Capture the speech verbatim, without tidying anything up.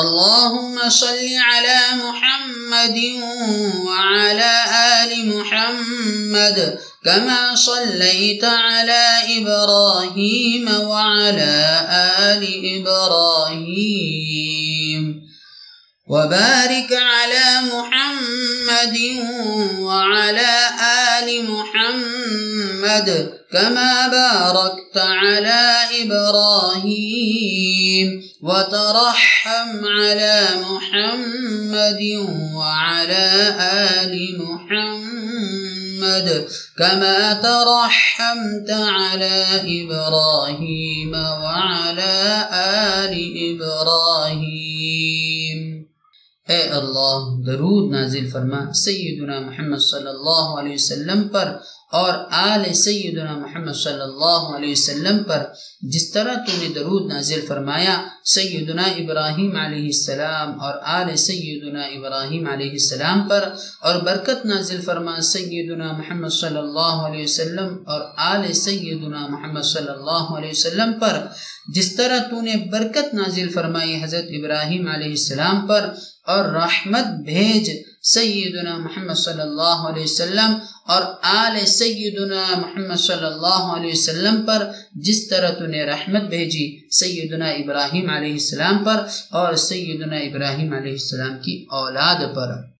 اللهم صل على محمد وعلى آل محمد كما صليت على إبراهيم وعلى آل إبراهيم وبارك على محمد وعلى آل محمد كما باركت على إبراهيم وترحم على محمد وعلى آل محمد كما ترحمت على إبراهيم وعلى آل إبراهيم. اے اللہ درود نازل فرما سیدنا محمد صلی اللہ علیہ وسلم پر اور آل سیدنا محمد صلی اللہ علیہ وسلم پر جس طرح تو نے درود نازل فرمایا سیدنا ابراہیم علیہ السلام اور آل سیدنا ابراہیم علیہ السلام پر، اور برکت نازل فرما سیدنا محمد صلی اللہ علیہ وسلم اور آل سیدنا محمد صلی اللہ علیہ وسلم پر جس طرح تو نے برکت نازل فرمائی حضرت ابراہیم علیہ السلام پر، اور رحمت بھیج سیدنا محمد صلی اللہ علیہ وسلم اور آل سیدنا محمد صلی اللہ علیہ وسلم پر جس طرح تو نے رحمت بھیجی سیدنا ابراہیم علیہ السلام پر اور سیدنا ابراہیم علیہ السلام کی اولاد پر۔